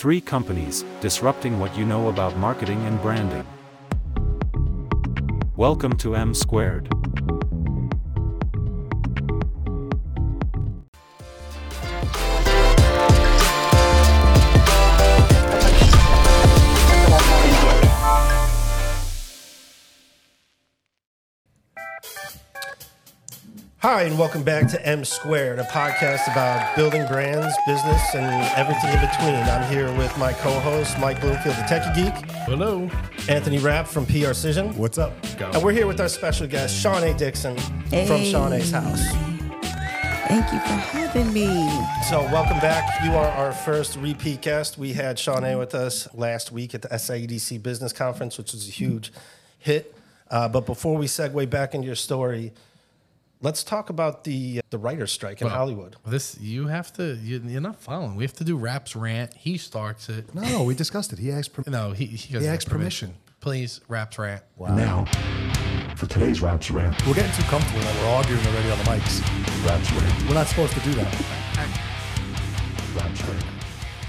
3 companies, disrupting what you know about marketing and branding. Welcome to M Squared. Hi, and welcome back to M Squared, a podcast about building brands, business, and everything in between. I'm here with my co-host, Mike Bloomfield, the Techie Geek. Hello. Anthony Rapp from PRcision. What's up? And we're here with our special guest, Shawn A. Dixon from Shawn A.'s house. Thank you for having me. So welcome back. You are our first repeat guest. We had Shawn A. with us last week at the SAEDC Business Conference, which was a huge hit. But before we segue back into your story, let's talk about the writer's strike in Hollywood. You're not following. We have to do Rap's rant. He starts it. No, we discussed it. He asked permission. He asked permission. Please, Rap's rant. Wow. Now, for today's Rap's rant. We're getting too comfortable now. We're arguing already on the mics. Rap's rant. We're not supposed to do that. Rap's rant.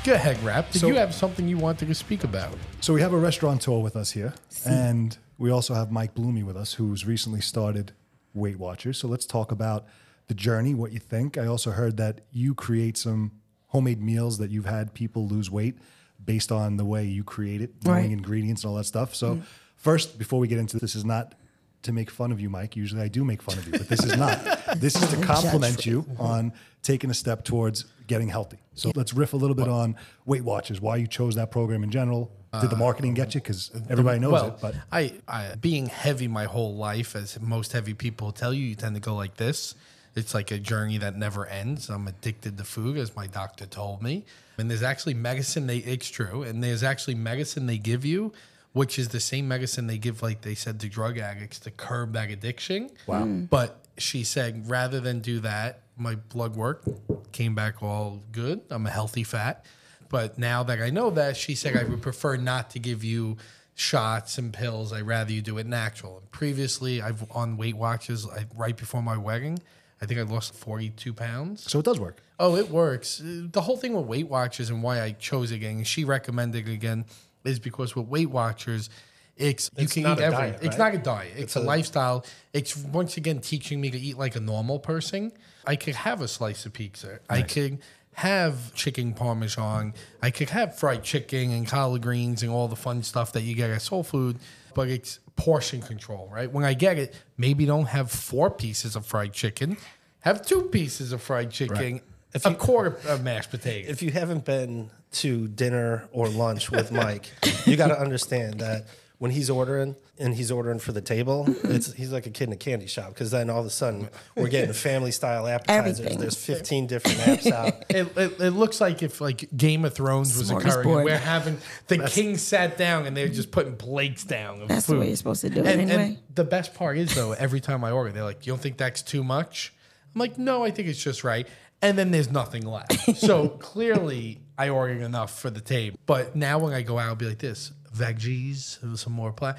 Go ahead, Rap. Did you have something you wanted to speak about? So we have a restaurateur with us here, and we also have Mike Bloomy with us, who's recently started Weight Watchers. So let's talk about the journey, what you think. I also heard that you create some homemade meals that you've had people lose weight based on the way you create it, knowing ingredients and all that stuff. So first, before we get into this, is not to make fun of you, Mike. Usually I do make fun of you, but this is not. This is to compliment you on taking a step towards getting healthy. So let's riff a little bit on Weight Watchers, why you chose that program in general. Did the marketing get you? Because everybody knows it. But I being heavy my whole life, as most heavy people tell you, you tend to go like this. It's like a journey that never ends. I'm addicted to food, as my doctor told me. And there's actually medicine it's true. And there's actually medicine they give you, which is the same medicine they give, like they said, to drug addicts to curb that addiction. Wow. But she said, rather than do that, my blood work came back all good. I'm a healthy fat. But now that I know that, she said, I would prefer not to give you shots and pills. I'd rather you do it natural. And previously, on Weight Watchers, right before my wedding, I think I lost 42 pounds. So it does work. Oh, it works. The whole thing with Weight Watchers and why I chose it again, and she recommended it again, is because with Weight Watchers, it's you can eat everything. Right? It's not a diet. It's a lifestyle. It's, once again, teaching me to eat like a normal person. I could have a slice of pizza. Nice. I could have chicken parmesan. I could have fried chicken and collard greens and all the fun stuff that you get at Soul Food, but it's portion control, right? When I get it, maybe don't have 4 pieces of fried chicken. Have 2 pieces of fried chicken, a quarter of mashed potatoes. If you haven't been to dinner or lunch with Mike, you got to understand that when he's ordering for the table, he's like a kid in a candy shop, because then all of a sudden we're getting family-style appetizers. Everything. There's 15 different apps out. It looks like if Game of Thrones was occurring, and we're having king sat down and they're just putting plates down of food. The way you're supposed to do it anyway. And the best part is, though, every time I order, they're like, you don't think that's too much? I'm like, no, I think it's just right. And then there's nothing left. So clearly I ordered enough for the table. But now when I go out, I'll be like this. Veggies, some more plant.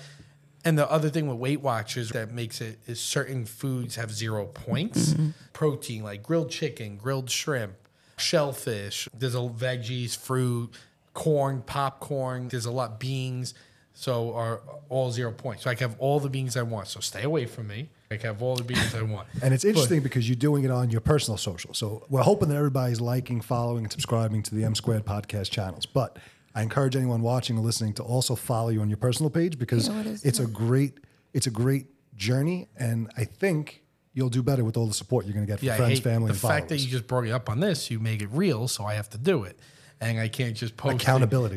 And the other thing with Weight Watchers that makes it is certain foods have 0 points. Mm-hmm. Protein, like grilled chicken, grilled shrimp, shellfish. There's veggies, fruit, corn, popcorn. There's a lot. Beans, so are all 0 points. So I can have all the beans I want. So stay away from me. I can have all the beans I want. And it's interesting because you're doing it on your personal social. So we're hoping that everybody's liking, following, and subscribing to the M Squared podcast channels. But I encourage anyone watching or listening to also follow you on your personal page, because it's a great journey, and I think you'll do better with all the support you're going to get from friends, family, and followers. The fact that you just brought it up on this, you make it real, so I have to do it, and I can't just post accountability.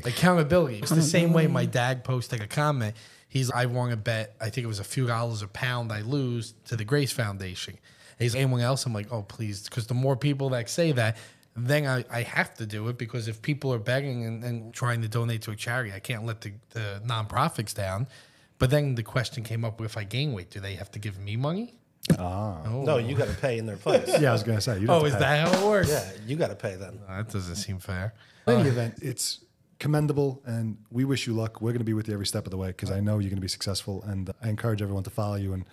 It's the same way my dad posted a comment. He's, I want to bet, I think it was a few dollars a pound I lose to the Grace Foundation. And he's like, anyone else? I'm like, oh please, because the more people that say that, then I have to do it, because if people are begging and trying to donate to a charity, I can't let the nonprofits down. But then the question came up, if I gain weight, do they have to give me money? No, you got to pay in their place. Yeah, I was going to say. Is that how it works? Yeah, you got to pay them. No, that doesn't seem fair. In any event, it's commendable, and we wish you luck. We're going to be with you every step of the way, because I know you're going to be successful, and I encourage everyone to follow you and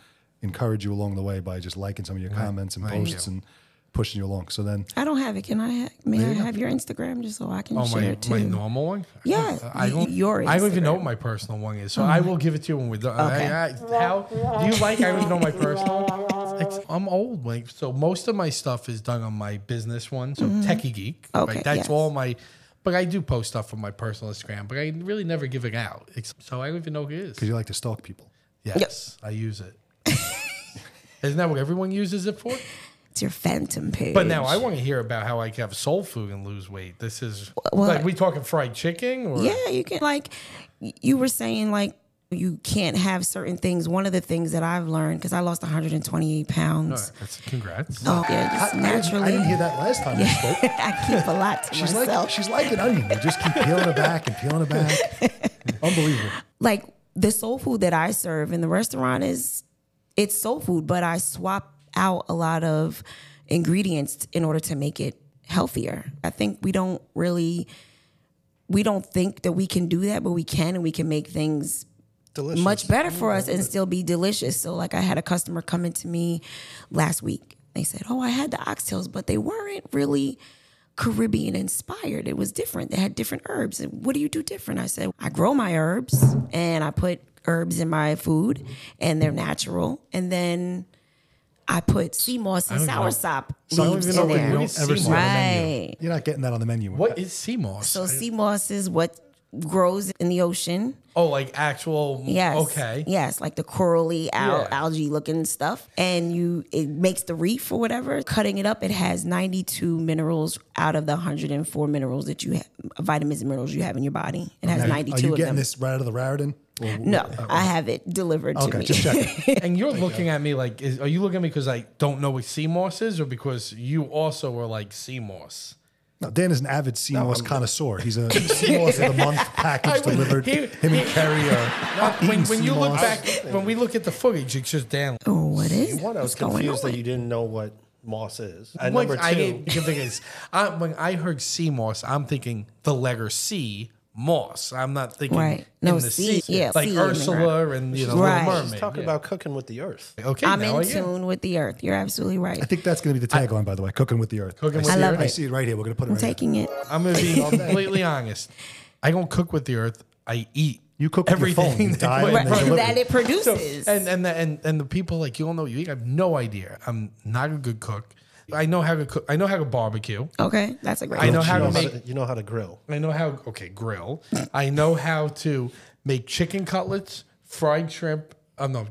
encourage you along the way by just liking some of your comments and posts and pushing you along. So then I don't have it. Can I? May I have your Instagram just so I can share it too? My normal one? Yeah, your Instagram. I don't even know what my personal one is, so I will give it to you when we're done. Okay. How do you like? I don't even know my personal. I'm old, like, so most of my stuff is done on my business one. So Techie Geek, okay, right? That's all my. But I do post stuff on my personal Instagram, but I really never give it out. So I don't even know who it is. Because you like to stalk people. Yes. I use it. Isn't that what everyone uses it for? It's your phantom page. But now I want to hear about how I can have soul food and lose weight. This is, well, like, we talking fried chicken? Or? Yeah, you can, like, you were saying, like, you can't have certain things. One of the things that I've learned, because I lost 128 pounds. Right, that's, congrats. Oh, yeah, just naturally. I didn't hear that last time I spoke. I keep a lot to myself. She's like an onion. You just keep peeling it back and peeling it back. Unbelievable. Like, the soul food that I serve in the restaurant is, it's soul food, but I swap out a lot of ingredients in order to make it healthier. I think we don't think that we can do that, but we can, and we can make things delicious. Much better for us and still be delicious. So, like, I had a customer come into me last week. They said, oh, I had the oxtails, but they weren't really Caribbean inspired. It was different. They had different herbs. And what do you do different? I said, I grow my herbs and I put herbs in my food and they're natural. And then I put sea moss and soursop leaves in there. You don't ever see it on the menu. You're not getting that on the menu. What is sea moss? So sea moss is what grows in the ocean. Oh, like actual. Yes. Okay. Yes, like the corally algae looking stuff. And it makes the reef or whatever. Cutting it up, it has 92 minerals out of the 104 minerals that you have, vitamins and minerals you have in your body. It has 92 of them. Are you getting this right out of the Raritan? No, I have it delivered to me. Just checking. And you're looking at me like, are you looking at me because I don't know what sea moss is, or because you also are like sea moss? No, Dan is an avid sea moss connoisseur. He's a sea moss of the month package delivered. Him and Carrie are. When you look back, when we look at the footage, it's just Dan. Oh, what is? One, I was confused that you didn't know what moss is. And number two, when I heard sea moss, I'm thinking the letter C. Moss. I'm not thinking in the sea. Yeah, like sea Ursula and Little Mermaid. Talk about cooking with the earth. Okay, I'm in tune with the earth. You're absolutely right. I think that's going to be the tagline, by the way. Cooking with the earth. I love it. I see it right here. We're going to put it right here. I'm taking it. I'm going to be completely honest. I don't cook with the earth. I eat. You cook everything with your phone, and that it produces. So, and the people like, you don't know what you eat. I have no idea. I'm not a good cook. I know how to cook. I know how to barbecue. Okay, that's a great. I know how to make. You know how to grill. I know how. Okay, grill. I know how to make chicken cutlets, fried shrimp.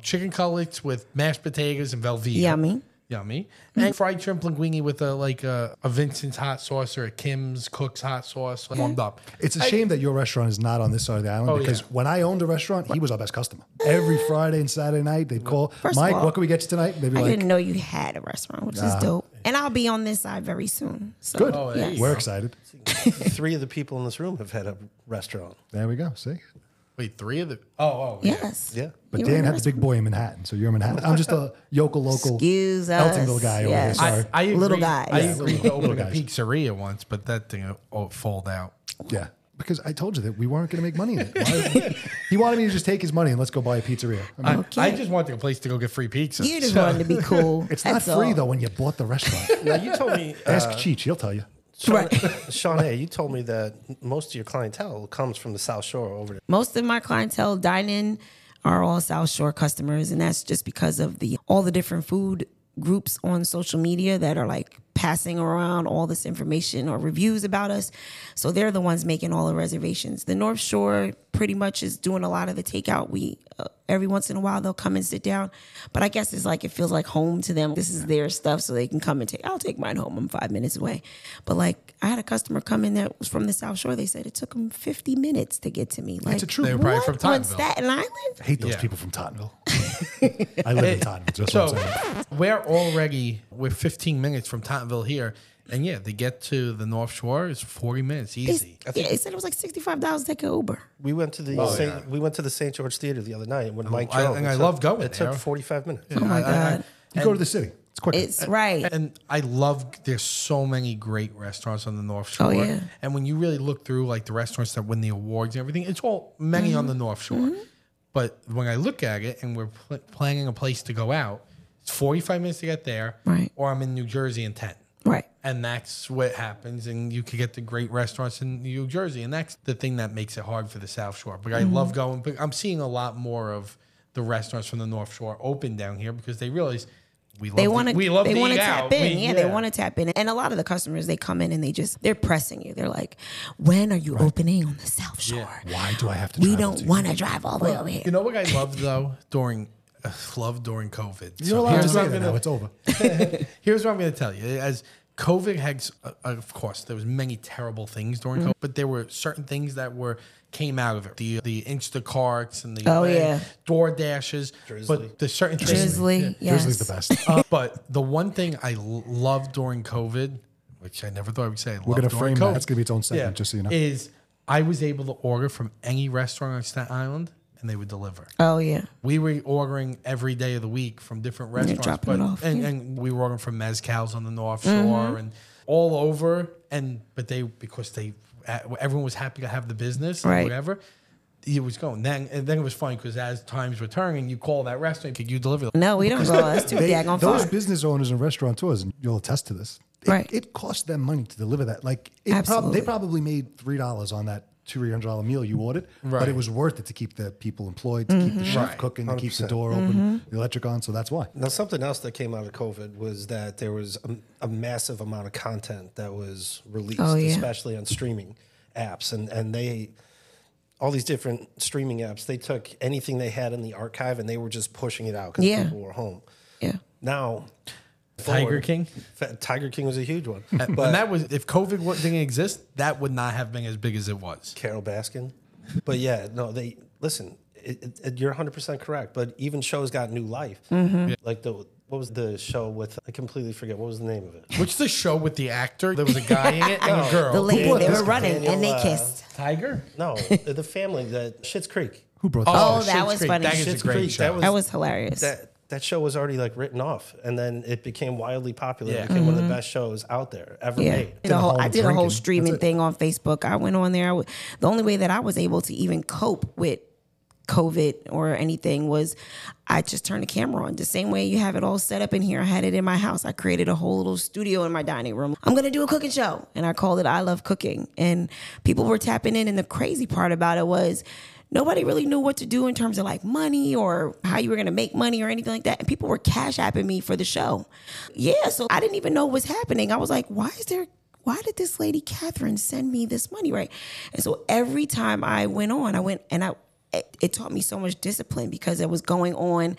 Chicken cutlets with mashed potatoes and Velveeta. Yummy, and fried shrimp linguine with a Vincent's hot sauce or a Kim's Cook's hot sauce. Warmed up. It's a shame that your restaurant is not on this side of the island because when I owned a restaurant, he was our best customer. Every Friday and Saturday night, they'd call, Mike, what can we get you tonight? Maybe I didn't know you had a restaurant, which is dope. And I'll be on this side very soon. So, good. Oh, yes. We're excited. 3 of the people in this room have had a restaurant. There we go. See? Wait, 3 of the... Oh, yes. Yeah. But Dan had the big boy in Manhattan, so you're in Manhattan. I'm just a local Eltonville guy over here. Sorry. I agreed to open a pizzeria once, but that thing folded out. Yeah. Because I told you that we weren't going to make money in it. He wanted me to just take his money and let's go buy a pizzeria. I just wanted a place to go get free pizza. You just wanted to be cool. It's not free, though, when you bought the restaurant. Now, you told me... Ask Cheech. He'll tell you. Shawnee, you told me that most of your clientele comes from the South Shore over there. Most of my clientele dine-in are all South Shore customers, and that's just because of all the different food groups on social media that are like passing around all this information or reviews about us. So they're the ones making all the reservations. The North Shore pretty much is doing a lot of the takeout. We every once in a while they'll come and sit down, but I guess it's like it feels like home to them. This is their stuff, so they can come and take. I'll take mine home. I'm 5 minutes away. But like I had a customer come in that was from the South Shore. They said it took them 50 minutes to get to me. Like, that's true. They were probably from Tottenville. On Staten Island. I hate those people from Tottenville. I live in Tottenville. That's what I'm saying. We're 15 minutes from Tottenville here. And yeah, to get to the North Shore is 40 minutes easy. They said it was like $65 to take an Uber. We went to the St. George Theater the other night when Mike drove. And I love going. It took 45 minutes. Yeah. Oh my God! You go to the city. It's quick. It's right. And I love. There's so many great restaurants on the North Shore. Oh, yeah. And when you really look through like the restaurants that win the awards and everything, it's all many on the North Shore. Mm-hmm. But when I look at it, and we're planning a place to go out, it's 45 minutes to get there. Right. Or I'm in New Jersey in 10. And that's what happens. And you could get the great restaurants in New Jersey. And that's the thing that makes it hard for the South Shore. But I love going. But I'm seeing a lot more of the restaurants from the North Shore open down here because they realize we love to tap in. They want to tap in. And a lot of the customers, they come in and they're pressing you. They're like, when are you opening on the South Shore? Yeah. Why do I have to travel? We don't want to drive all the way over here. You know what I love, though, during COVID? It's over. Here's what I'm going to tell you. As COVID had, of course, there was many terrible things during COVID, but there were certain things that came out of it. The Instacarts and the Door Dashes, Drizzly. But the certain Drizzly, yes. Drizzly's the best. But the one thing I loved during COVID, which I never thought I would say, we're going to frame COVID, that's going to be its own segment, just so you know, is I was able to order from any restaurant on Staten Island, and they would deliver. Oh, yeah. We were ordering every day of the week from different restaurants. And we were ordering from Mezcals on the North Shore and all over. Because everyone was happy to have the business or whatever, it was going. Then it was funny because as time's returning, you call that restaurant, could you deliver? No, we don't go. That's too daggone far. Those business owners and restaurateurs, and you'll attest to this, it cost them money to deliver that. They probably made $3 on that $200 meal you ordered, but it was worth it to keep the people employed, to keep the chef cooking, to keep the door open, the electric on. So that's why. Now, something else that came out of COVID was that there was a massive amount of content that was released, especially on streaming apps. And they, all these different streaming apps, they took anything they had in the archive and they were just pushing it out because people were home. Yeah. Now... Tiger King was a huge one. And that was, if COVID didn't exist, that would not have been as big as it was. Carol Baskin. But yeah, no, you're 100% correct. But even shows got new life. Mm-hmm. Like what was the show with, I completely forget, what was the name of it? Which the show with the actor? There was a guy in it and a girl. The lady, they were running and they kissed. Tiger? No, the family, Schitt's Creek. Who brought that? Oh, that was funny. That is a great show. That was hilarious. That show was already written off, and then it became wildly popular. It became one of the best shows out there ever made. I did a whole streaming thing on Facebook. I went on there. The only way that I was able to even cope with COVID or anything was I just turned the camera on. The same way you have it all set up in here. I had it in my house. I created a whole little studio in my dining room. I'm going to do a cooking show, and I called it I Love Cooking. And people were tapping in, and the crazy part about it was nobody really knew what to do in terms of like money or how you were going to make money or anything like that. And people were cash apping me for the show. Yeah, so I didn't even know what was happening. I was like, why did this lady Catherine send me this money, right? And so every time I went on, it taught me so much discipline because it was going on.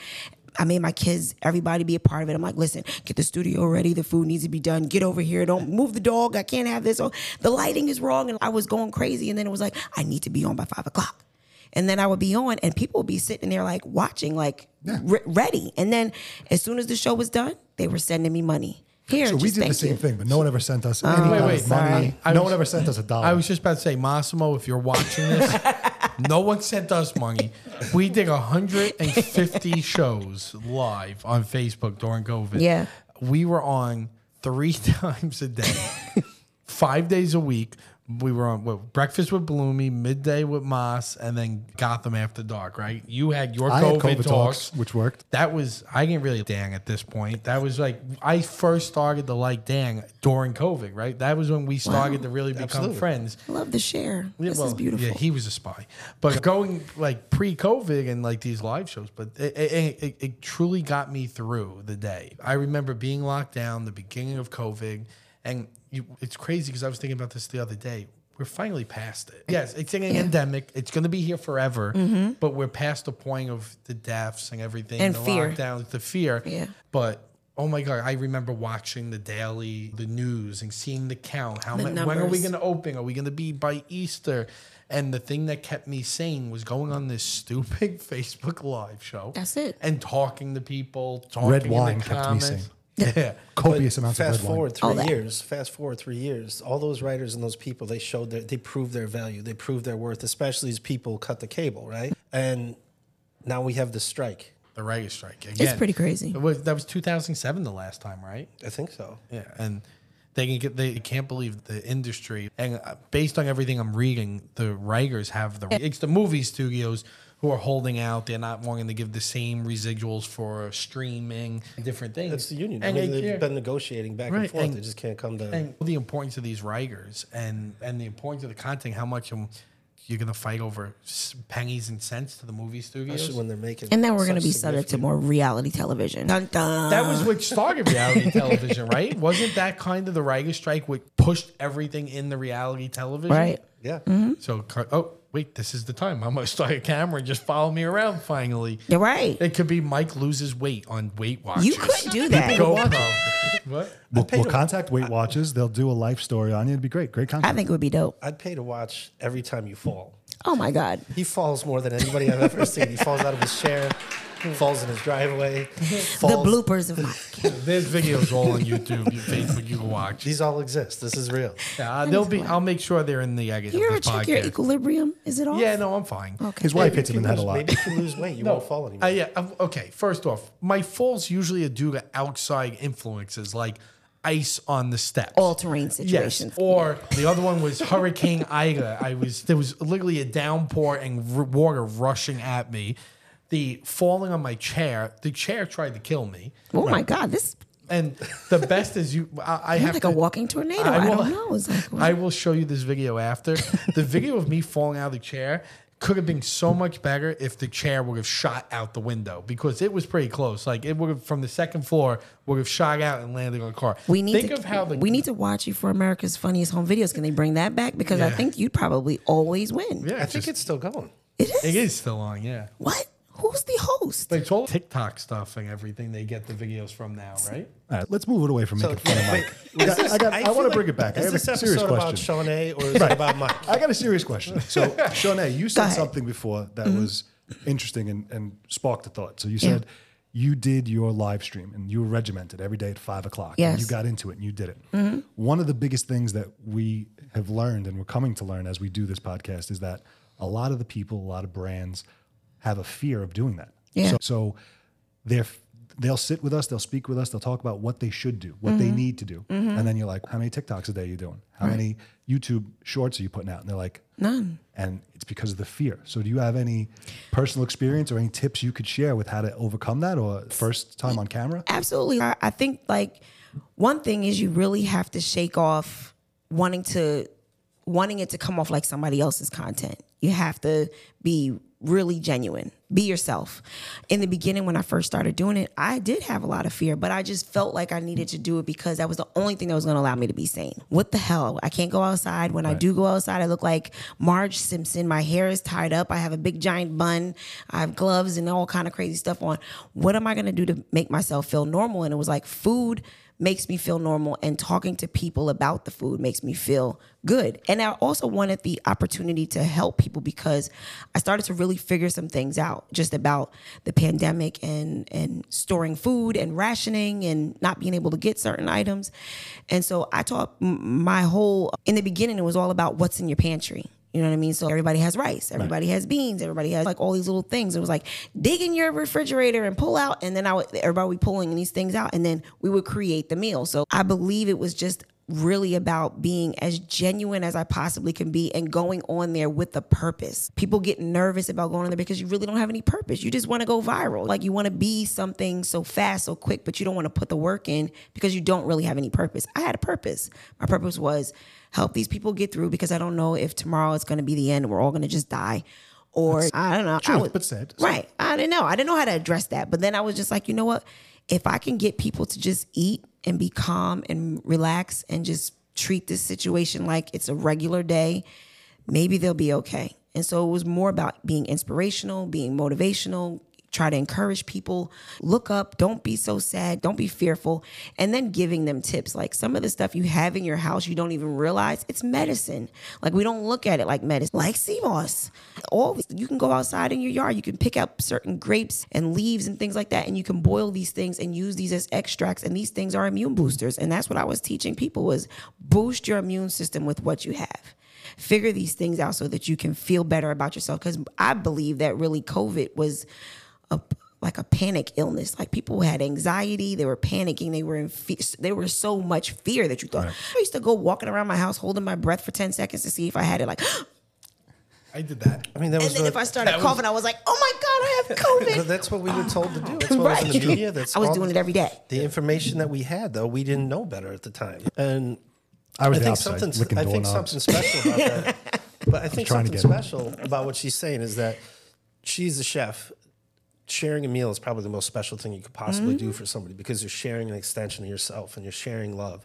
I made my kids, everybody be a part of it. I'm like, listen, get the studio ready. The food needs to be done. Get over here. Don't move the dog. I can't have this. Oh, the lighting is wrong. And I was going crazy. And then it was like, I need to be on by 5 o'clock. And then I would be on and people would be sitting there like watching, ready. And then as soon as the show was done, they were sending me money. Here, so we did the same thing, but no one ever sent us any money. No one ever sent us a dollar. I was just about to say, Massimo, if you're watching this, no one sent us money. We did 150 shows live on Facebook during COVID. Yeah. We were on 3 times a day, 5 days a week. We were on Breakfast with Bloomy, Midday with Moss, and then Gotham After Dark, right? You had your COVID talks, which worked. That was, I didn't really dang at this point. That was like, I first started to like dang during COVID, right? That was when we started to really become friends. I love to share. Yeah, this is beautiful. Yeah, he was a spy. But going like pre-COVID and like these live shows, but it truly got me through the day. I remember being locked down, the beginning of COVID, and it's crazy because I was thinking about this the other day. We're finally past it. Yes, it's an endemic. It's going to be here forever. Mm-hmm. But we're past the point of the deaths and everything. And the lockdowns, the fear. Yeah. But, oh, my God, I remember watching the news and seeing the count. When are we going to open? Are we going to be by Easter? And the thing that kept me sane was going on this stupid Facebook Live show. That's it. And talking to people, talking in the comments. Red wine kept me sane. Yeah, copious amounts of red wine. Fast forward three years. All those writers and those people, they proved their value. They proved their worth, especially as people cut the cable, right? And now we have the strike. The writer's strike. Again, it's pretty crazy. That was 2007 the last time, right? I think so. Yeah, and They can't believe the industry. And based on everything I'm reading, the Rikers have it's the movie studios who are holding out. They're not wanting to give the same residuals for streaming, different things. That's the union. And they've been negotiating back and forth. They just can't come to... And the importance of these Rikers and the importance of the content, how much... You're going to fight over pennies and cents to the movie studios? Especially when they're making... And then we're going to be subject to more reality television. Dun, dun. That was what started reality television, right? Wasn't that kind of the Riker strike which pushed everything in the reality television? Right. Yeah. Mm-hmm. So, oh, wait, this is the time. I'm going to start a camera and just follow me around finally. You're right. It could be Mike loses weight on Weight Watchers. You could do that. Go on. What? We'll contact Weight Watchers. They'll do a life story on you. It'd be great. Great content. I think it would be dope. I'd pay to watch every time you fall. Oh, my God. He falls more than anybody I've ever seen. He falls out of his chair, falls in his driveway. Falls. The bloopers of Mike. There's videos all on YouTube, Facebook, you can watch. These all exist. This is real. I'll make sure they're in the... You ever check your equilibrium? Is it off? Yeah, no, I'm fine. Okay. His wife hits him in the head a lot. Maybe if you lose weight, you won't fall anymore. Okay, first off, my falls usually are due to outside influences like ice on the steps. All-terrain situations. Yes. Or the other one was Hurricane Ida. There was literally a downpour and water rushing at me. The falling on my chair. The chair tried to kill me. Oh, right. My God. This... And the best is you... I have like a walking tornado. I don't know. Exactly. I will show you this video after. The video of me falling out of the chair could have been so much better if the chair would have shot out the window, because it was pretty close. Like, it would have, from the second floor, would have shot out and landed on a car. We need to watch you for America's Funniest Home Videos. Can they bring that back? Because I think you'd probably always win. Yeah, I think it's still going. It is? It is still on, yeah. What? Who's the host? They told TikTok stuff and everything. They get the videos from now, right? All right, let's move it away from making fun of Mike. I want to bring it back. I have a serious question. Is this episode about Shanae or is it about Mike? I got a serious question. So, Shanae, you said something before that was interesting and sparked a thought. So you said you did your live stream and you were regimented every day at 5 o'clock. Yes. And you got into it and you did it. Mm-hmm. One of the biggest things that we have learned and we're coming to learn as we do this podcast is that a lot of the people, a lot of brands, have a fear of doing that. Yeah. So they'll sit with us, they'll speak with us, they'll talk about what they should do, what they need to do. Mm-hmm. And then you're like, how many TikToks a day are you doing? How many YouTube shorts are you putting out? And they're like, none. And it's because of the fear. So do you have any personal experience or any tips you could share with how to overcome that or first time on camera? Absolutely. I think like one thing is you really have to shake off wanting it to come off like somebody else's content. You have to be really genuine. Be yourself. In the beginning, when I first started doing it, I did have a lot of fear, but I just felt like I needed to do it because that was the only thing that was going to allow me to be sane. What the hell? I can't go outside. When I do go outside, I look like Marge Simpson. My hair is tied up. I have a big giant bun. I have gloves and all kind of crazy stuff on. What am I going to do to make myself feel normal? And it was like food makes me feel normal, and talking to people about the food makes me feel good. And I also wanted the opportunity to help people because I started to really figure some things out just about the pandemic and storing food and rationing and not being able to get certain items. And so I taught in the beginning, it was all about what's in your pantry. You know what I mean? So everybody has rice, everybody has beans, everybody has like all these little things. It was like dig in your refrigerator and pull out. And then everybody would be pulling these things out and then we would create the meal. So I believe it was just really about being as genuine as I possibly can be and going on there with a purpose. People get nervous about going on there because you really don't have any purpose. You just want to go viral. Like you want to be something so fast, so quick, but you don't want to put the work in because you don't really have any purpose. I had a purpose. My purpose was help these people get through because I don't know if tomorrow is going to be the end. We're all going to just die. Or I don't know. Right. I didn't know. I didn't know how to address that. But then I was just like, you know what? If I can get people to just eat and be calm and relax and just treat this situation like it's a regular day, maybe they'll be okay. And so it was more about being inspirational, being motivational, try to encourage people, look up, don't be so sad, don't be fearful, and then giving them tips. Like some of the stuff you have in your house, you don't even realize it's medicine. Like we don't look at it like medicine, like sea moss. You can go outside in your yard, you can pick up certain grapes and leaves and things like that, and you can boil these things and use these as extracts, and these things are immune boosters. And that's what I was teaching people was boost your immune system with what you have. Figure these things out so that you can feel better about yourself. Because I believe that really COVID was like a panic illness. Like people had anxiety, they were panicking, they were in fear. There was so much fear that you thought. Right. I used to go walking around my house holding my breath for 10 seconds to see if I had it. Like, I did that. I mean, that was. And then if I started coughing, I was like, "Oh my God, I have COVID." That's what we were told to do. That's what was in the media. That's I was doing it every day. The information that we had, though, we didn't know better at the time, and I think something special about that. But I think something special about what she's saying is that she's a chef. Sharing a meal is probably the most special thing you could possibly do for somebody, because you're sharing an extension of yourself and you're sharing love.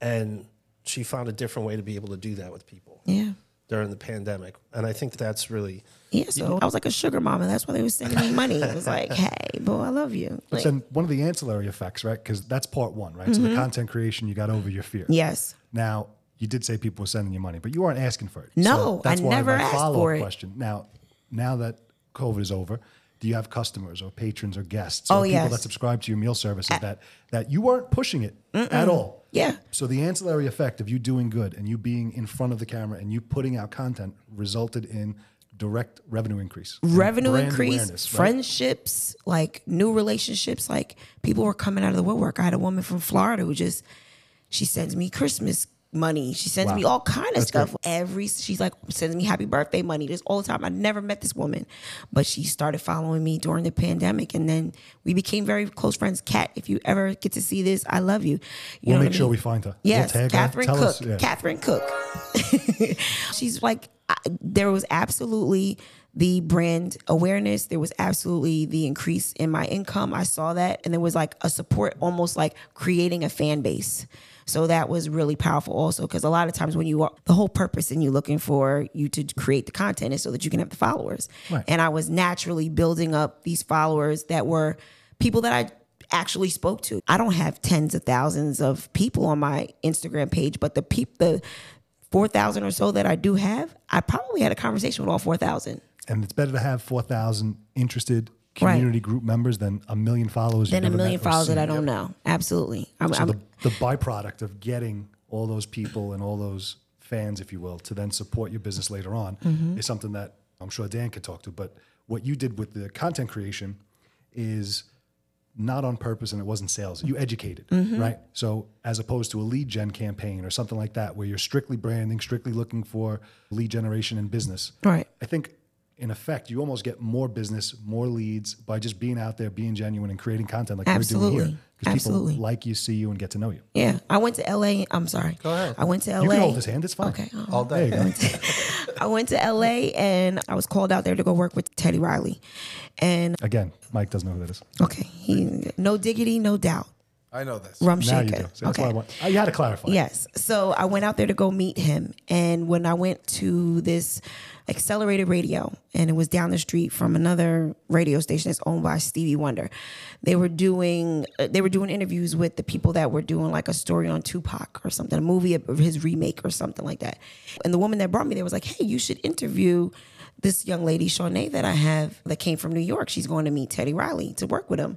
And she found a different way to be able to do that with people. Yeah. During the pandemic. And I think that's really... Yeah, so I was like a sugar mama. That's why they were sending me money. It was like, hey, boy, I love you. Like, so one of the ancillary effects, right? Because that's part one, right? So the content creation, you got over your fear. Yes. Now, you did say people were sending you money, but you weren't asking for it. No, so that's why I never asked for it. Now that COVID is over, do you have customers or patrons or guests or people that subscribe to your meal services that you weren't pushing it at all? Yeah. So the ancillary effect of you doing good and you being in front of the camera and you putting out content resulted in direct revenue increase. Revenue increase, friendships, right? Like new relationships, like people were coming out of the woodwork. I had a woman from Florida who just, she sends me Christmas money. She sends me all kind of stuff. Great. She's like, sends me happy birthday money. This all the time. I never met this woman, but she started following me during the pandemic, and then we became very close friends. Kat, if you ever get to see this, I love you. We'll make sure we find her. Yes, we'll Catherine Cook. She's like, there was absolutely the brand awareness. There was absolutely the increase in my income. I saw that, and there was like a support, almost like creating a fan base. So that was really powerful also, because a lot of times when you are, the whole purpose and you're looking for you to create the content is so that you can have the followers. Right. And I was naturally building up these followers that were people that I actually spoke to. I don't have tens of thousands of people on my Instagram page, but the 4,000 or so that I do have, I probably had a conversation with all 4,000. And it's better to have 4,000 interested community group members than a million followers. Than a million followers that I don't know. Absolutely. So the byproduct of getting all those people and all those fans, if you will, to then support your business later on is something that I'm sure Dan could talk to. But what you did with the content creation is not on purpose, and it wasn't sales. You educated, right? So as opposed to a lead gen campaign or something like that, where you're strictly branding, strictly looking for lead generation and business. Right. I think in effect, you almost get more business, more leads by just being out there, being genuine and creating content like we're doing here. Because people like you, see you, and get to know you. Yeah. I went to LA. I'm sorry. Go ahead. I went to LA. You can hold his hand. It's fine. Okay. All day. I went to LA, and I was called out there to go work with Teddy Riley. And again, Mike doesn't know who that is. Okay. No diggity, no doubt. I know this. Rum Shaker. You do. So that's what I want. You had to clarify. Yes. So I went out there to go meet him. And when I went to this Accelerated Radio, and it was down the street from another radio station that's owned by Stevie Wonder, they were doing interviews with the people that were doing like a story on Tupac or something, a movie of his remake or something like that. And the woman that brought me there was like, hey, you should interview this young lady, Shanae, that I have that came from New York. She's going to meet Teddy Riley to work with him.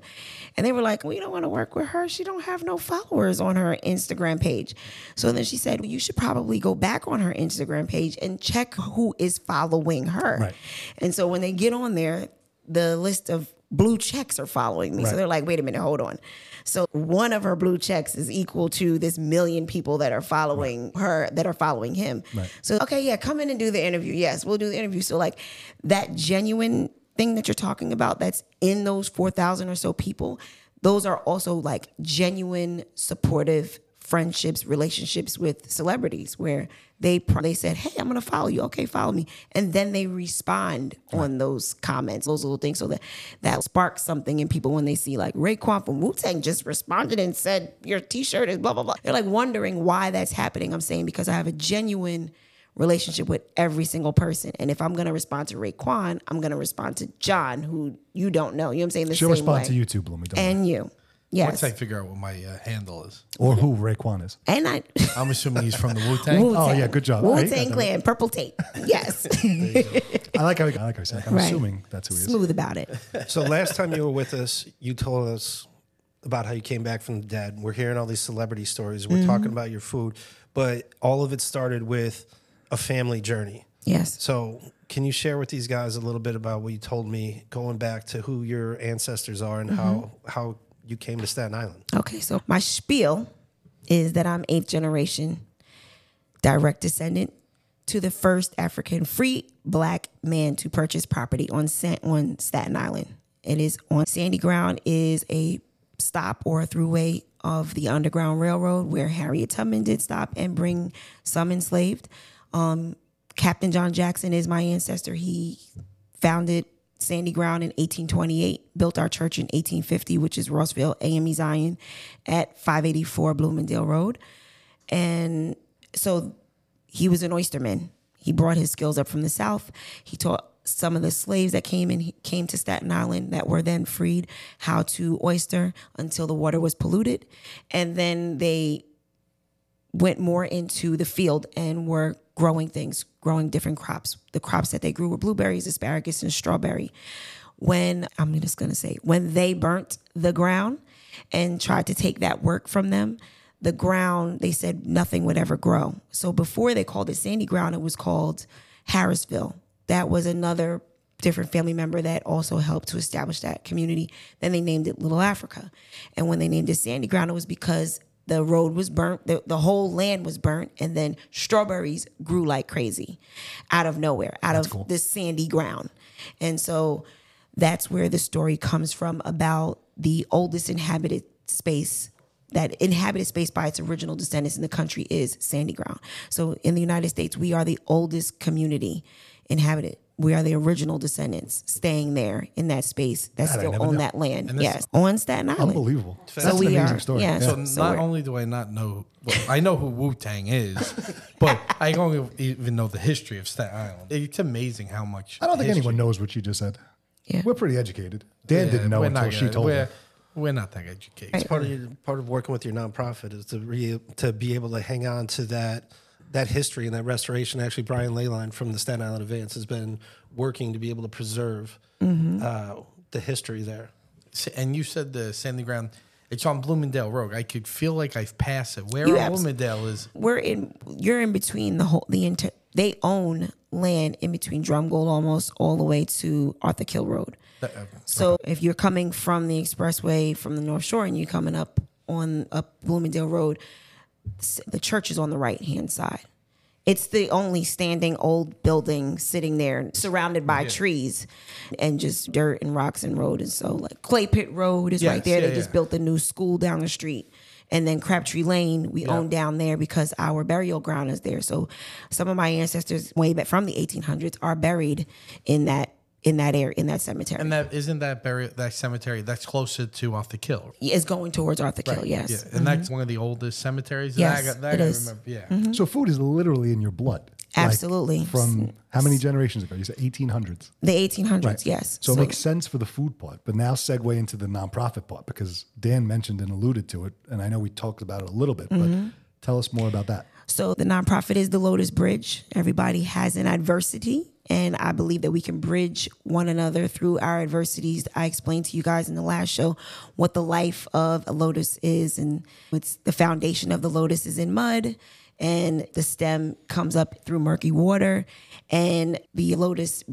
And they were like, well, you don't want to work with her. She don't have no followers on her Instagram page. So then she said, well, you should probably go back on her Instagram page and check who is following her. Right. And so when they get on there, the list of blue checks are following me. Right. So they're like, wait a minute, hold on. So one of her blue checks is equal to this million people that are following her, that are following him. Right. So, okay, yeah, come in and do the interview. Yes, we'll do the interview. So like that genuine thing that you're talking about that's in those 4,000 or so people, those are also like genuine supportive friendships, relationships with celebrities where they said, hey, I'm going to follow you. Okay, follow me. And then they respond on those comments, those little things. So that sparks something in people when they see like Raekwon from Wu-Tang just responded and said, your t-shirt is blah, blah, blah. They're like wondering why that's happening. I'm saying because I have a genuine relationship with every single person. And if I'm going to respond to Raekwon, I'm going to respond to John, who you don't know. You know what I'm saying? She'll respond to you too, Bloom. And you. Yes. Once I figure out what my handle is. Or who Raekwon is. And I'm assuming he's from the Wu-Tang. Oh, yeah, good job. Wu-Tang Clan, Purple Tape. Yes. I like how he said it. I'm assuming that's who he is. Smooth about it. So last time you were with us, you told us about how you came back from the dead. We're hearing all these celebrity stories. We're talking about your food. But all of it started with a family journey. Yes. So can you share with these guys a little bit about what you told me, going back to who your ancestors are and how you came to Staten Island? Okay, so my spiel is that I'm 8th generation direct descendant to the first African free black man to purchase property on Staten Island. It is on Sandy Ground, is a stop or a throughway of the Underground Railroad where Harriet Tubman did stop and bring some enslaved. Captain John Jackson is my ancestor. He founded Sandy Ground in 1828, built our church in 1850, which is Rossville AME Zion at 584 Bloomingdale Road. And so he was an oysterman. He brought his skills up from the South. He taught some of the slaves that came to Staten Island that were then freed how to oyster until the water was polluted. And then they went more into the field and were growing things, growing different crops. The crops that they grew were blueberries, asparagus, and strawberry. When they burnt the ground and tried to take that work from them, the ground, they said nothing would ever grow. So before they called it Sandy Ground, it was called Harrisville. That was another different family member that also helped to establish that community. Then they named it Little Africa. And when they named it Sandy Ground, it was because the road was burnt, the whole land was burnt, and then strawberries grew like crazy out of nowhere, this sandy ground. And so that's where the story comes from about the oldest inhabited space, that inhabited space by its original descendants in the country is Sandy Ground. So in the United States, we are the oldest community inhabited. We are the original descendants staying there in that space that's still on that land. Yes, on Staten Island. Unbelievable. That's an amazing story. Yeah. So not only do I not know, well, I know who Wu-Tang is, but I don't even know the history of Staten Island. It's amazing how much. I don't think anyone knows what you just said. Yeah. We're pretty educated. Dan didn't know until she told him. We're not that educated. It's part of working with your nonprofit is to be able to hang on to that history and that restoration. Actually, Brian Leyland from the Staten Island Advance has been working to be able to preserve the history there. And you said the Sandy Ground, it's on Bloomingdale Road. I could feel like I've passed it. Where Bloomingdale is? You're in between they own land in between Drumgold almost all the way to Arthur Kill Road. So if you're coming from the expressway from the North Shore and you're coming up Bloomingdale Road, the church is on the right-hand side. It's the only standing old building sitting there surrounded by trees and just dirt and rocks and road. And so like Clay Pit Road is right there. They just built a new school down the street. And then Crabtree Lane, we own down there because our burial ground is there. So some of my ancestors way back from the 1800s are buried in that cemetery. And that cemetery that's closer to Arthur Kill. It's going towards Arthur Kill, yes. Yeah. And that's one of the oldest cemeteries. Yes, that I is. Remember. Yeah. Mm-hmm. So food is literally in your blood. Absolutely. Like from how many generations ago? You said 1800s. The 1800s, right. Yes. So it makes sense for the food part, but now segue into the nonprofit part because Dan mentioned and alluded to it, and I know we talked about it a little bit, but tell us more about that. So the nonprofit is the Lotus Bridge. Everybody has an adversity, and I believe that we can bridge one another through our adversities. I explained to you guys in the last show what the life of a lotus is, and it's the foundation of the lotus is in mud, and the stem comes up through murky water, and the lotus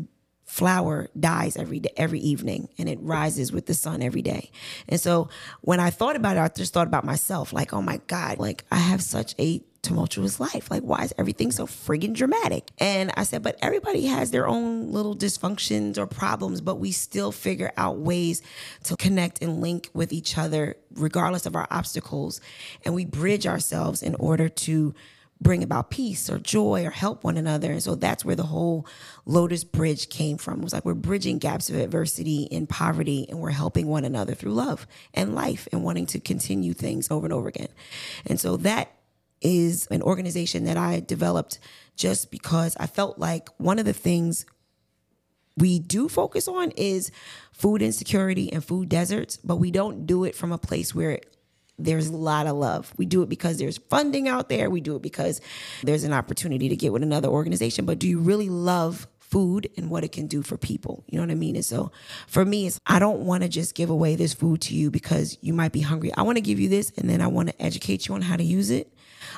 flower dies every evening, and it rises with the sun every day. And so when I thought about it, I just thought about myself, like, oh my God, like I have such a tumultuous life. Like, why is everything so friggin' dramatic? And I said, but everybody has their own little dysfunctions or problems, but we still figure out ways to connect and link with each other regardless of our obstacles. And we bridge ourselves in order to bring about peace or joy or help one another. And so that's where the whole Lotus Bridge came from. It was like we're bridging gaps of adversity and poverty, and we're helping one another through love and life and wanting to continue things over and over again. And so that is an organization that I developed just because I felt like one of the things we do focus on is food insecurity and food deserts, but we don't do it from a place where there's a lot of love. We do it because there's funding out there. We do it because there's an opportunity to get with another organization. But do you really love food and what it can do for people? You know what I mean? And so for me, I don't want to just give away this food to you because you might be hungry. I want to give you this, and then I want to educate you on how to use it.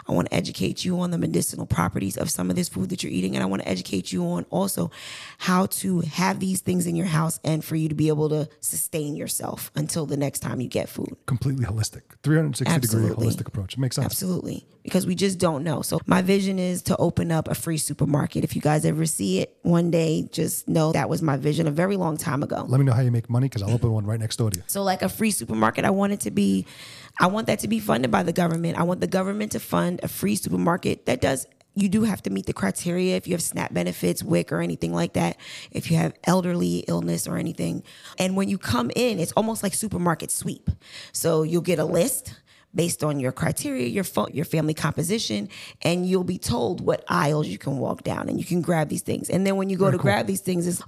I want to educate you on the medicinal properties of some of this food that you're eating. And I want to educate you on also how to have these things in your house and for you to be able to sustain yourself until the next time you get food. Completely holistic, 360 degree holistic approach. It makes sense. Absolutely. Because we just don't know. So my vision is to open up a free supermarket. If you guys ever see it one day, just know that was my vision a very long time ago. Let me know how you make money because I'll open one right next door to you. So like a free supermarket, I want that to be funded by the government. I want the government to fund a free supermarket that does. You do have to meet the criteria if you have SNAP benefits, WIC, or anything like that, if you have elderly illness or anything. And when you come in, it's almost like supermarket sweep. So you'll get a list based on your criteria, your family composition, and you'll be told what aisles you can walk down and you can grab these things. And then when you go to grab these things, it's,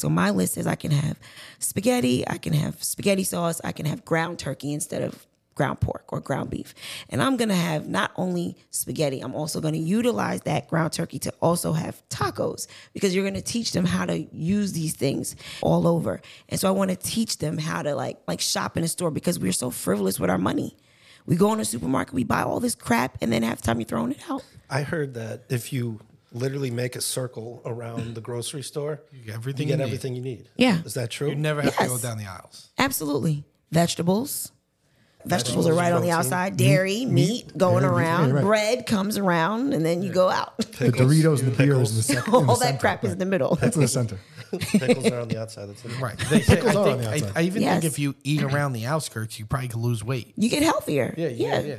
so my list says I can have spaghetti, I can have spaghetti sauce, I can have ground turkey instead of ground pork or ground beef. And I'm going to have not only spaghetti, I'm also going to utilize that ground turkey to also have tacos because you're going to teach them how to use these things all over. And so I want to teach them how to like shop in a store because we're so frivolous with our money. We go in a supermarket, we buy all this crap, and then half the time you're throwing it out. I heard that if you literally make a circle around the grocery store, you get everything you need. Yeah. Is that true? You never have to go down the aisles. Absolutely. Vegetables are right on the outside. Dairy, meat going around. Right. Bread comes around, and then you go out. Pickles, the Doritos and the beers in the center. All that crap is in the middle. That's in the center. Pickles are on the outside. That's right. Pickles are on the outside. I even think if you eat around the outskirts, you probably can lose weight. You get healthier. Yeah.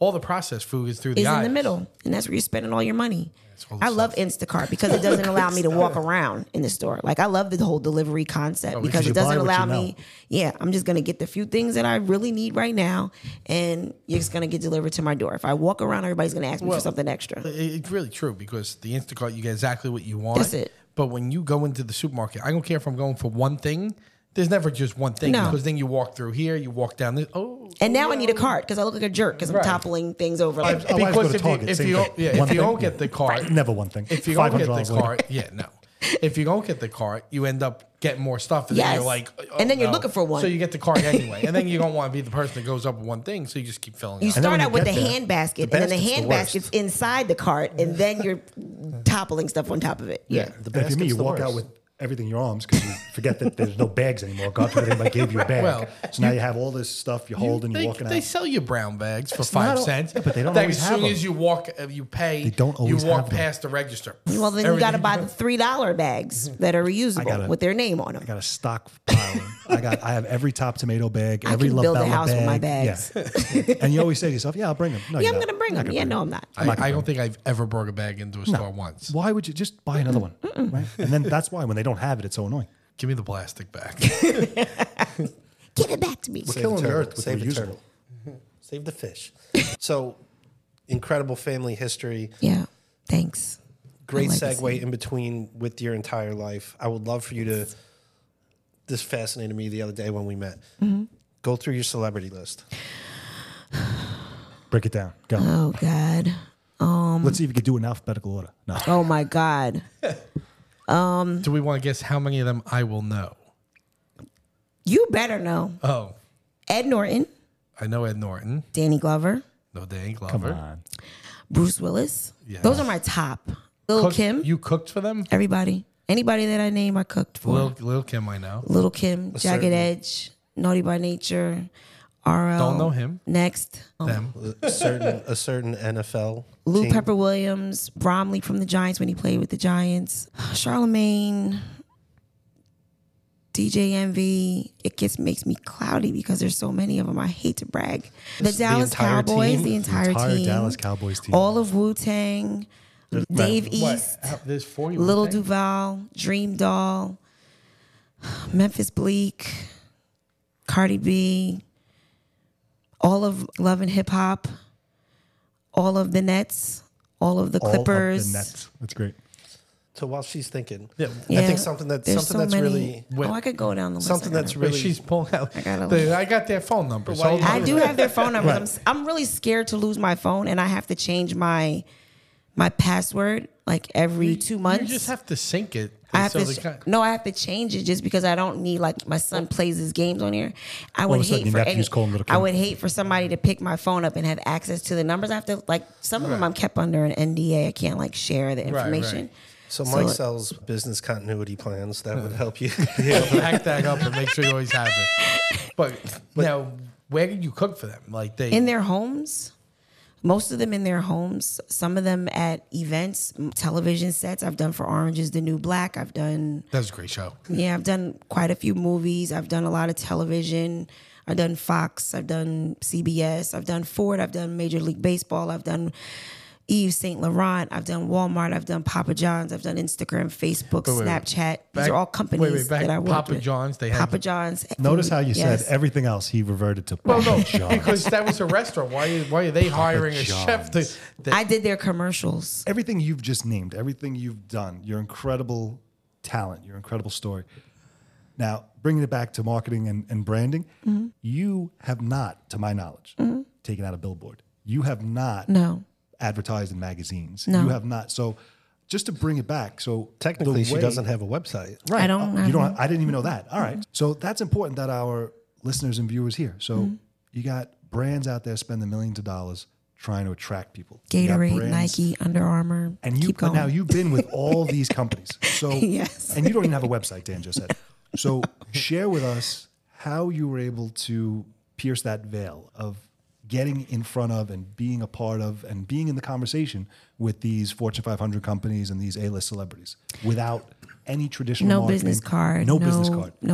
All the processed food is through the aisles. It's in the middle, and that's where you're spending all your money. I love Instacart because it doesn't allow me to walk around in the store. Like, I love the whole delivery concept because it doesn't allow me. Yeah, I'm just going to get the few things that I really need right now, and it's going to get delivered to my door. If I walk around, everybody's going to ask me for something extra. It's really true because the Instacart, you get exactly what you want. That's it. But when you go into the supermarket, I don't care if I'm going for one thing. There's never just one thing because then you walk through here, you walk down this. I need a cart because I look like a jerk because I'm toppling things over. Because if you don't get the cart, you end up getting more stuff, and then you're like, you're looking for one, so you get the cart anyway, and then you don't want to be the person that goes up with one thing, so you just keep filling. You start out with the hand basket, and then the hand basket's inside the cart, and then you're toppling stuff on top of it. Yeah, if you walk out with everything in your arms because you forget that there's no bags anymore. God forbid anybody gave you a bag. Well, so now you have all this stuff you hold and you're walking out. They sell you brown bags for 5 cents. Yeah, but they don't always have them. As soon as you walk, you pay, past the register. Well, then you got to buy the $3 bags that are reusable with their name on them. I got a stockpile. I have every top tomato bag, every labella bag. I can build a house with my bags. Yeah. And you always say to yourself, I'll bring them. No, I'm going to bring them. I'm not. I don't think I've ever brought a bag into a store once. Why would you just buy another one? Right? And then that's why when they don't have it, it's so annoying. Give me the plastic back. Give it back to me. We're killing the earth with the turtle. Save the fish. So, incredible family history. Yeah, thanks. Great segue in between with your entire life. I would love for you to, this fascinated me the other day when we met. Mm-hmm. Go through your celebrity list. Break it down. Go. Oh, God. Let's see if you can do it in alphabetical order. No. Oh, my God. Do we want to guess how many of them I will know? You better know. Oh. Ed Norton. I know Ed Norton. Danny Glover. No, Danny Glover. Come on. Bruce Willis. Yes. Those are my top. Lil' Kim. You cooked for them? Everybody. Anybody that I name, I cooked for. Lil' Kim, I know. Lil' Kim. Jagged Edge. Naughty by Nature. RL. Don't know him. Next. Them. A certain NFL Lou team. Pepper Williams, Bromley from the Giants when he played with the Giants, Charlamagne, DJ Envy. It just makes me cloudy because there's so many of them. I hate to brag. The entire Dallas Cowboys team. All of Wu-Tang, Dave East, Little Duval, Dream Doll, Memphis Bleak, Cardi B, all of Love and Hip Hop, all of the Nets, all of the Clippers. All of the Nets. That's great. So while she's thinking, I think something that's really. Oh, I could go down the list. Something that's really. She's pulling out. I got their phone numbers. So I do have their phone numbers. Right. I'm really scared to lose my phone, and I have to change my password like every 2 months. You just have to sync it. I have to change it just because I don't need, like, my son plays his games on here. I would hate for somebody to pick my phone up and have access to the numbers. I have to, like, some of them I'm kept under an NDA. I can't, like, share the information. Right. So Mike sells business continuity plans that would help you pack that up and make sure you always have it. But now, where did you cook for them? Like in their homes. Most of them in their homes, some of them at events, television sets. I've done for Orange is the New Black. I've done... That was a great show. Yeah, I've done quite a few movies. I've done a lot of television. I've done Fox. I've done CBS. I've done Ford. I've done Major League Baseball. I've done Yves Saint Laurent. I've done Walmart. I've done Papa John's. I've done Instagram, Facebook, Snapchat. These are all companies that I work with. Papa John's. Papa John's. Notice how you said everything else. He reverted to Papa John's. Because that was a restaurant. Why are they hiring a chef? I did their commercials. Everything you've just named, everything you've done, your incredible talent, your incredible story. Now, bringing it back to marketing and branding, you have not, to my knowledge, taken out a billboard. You have not. No. Advertised in magazines. No. You have not. So just to bring it back. So technically she doesn't have a website. Right. I don't. I didn't even know that. All right. So that's important that our listeners and viewers hear. So you got brands out there spending millions of dollars trying to attract people. Gatorade, Nike, Under Armour. And you now you've been with all these companies. So and you don't even have a website, Dan just said. So share with us how you were able to pierce that veil of getting in front of and being a part of and being in the conversation with these Fortune 500 companies and these A-list celebrities without any traditional marketing. No business card. No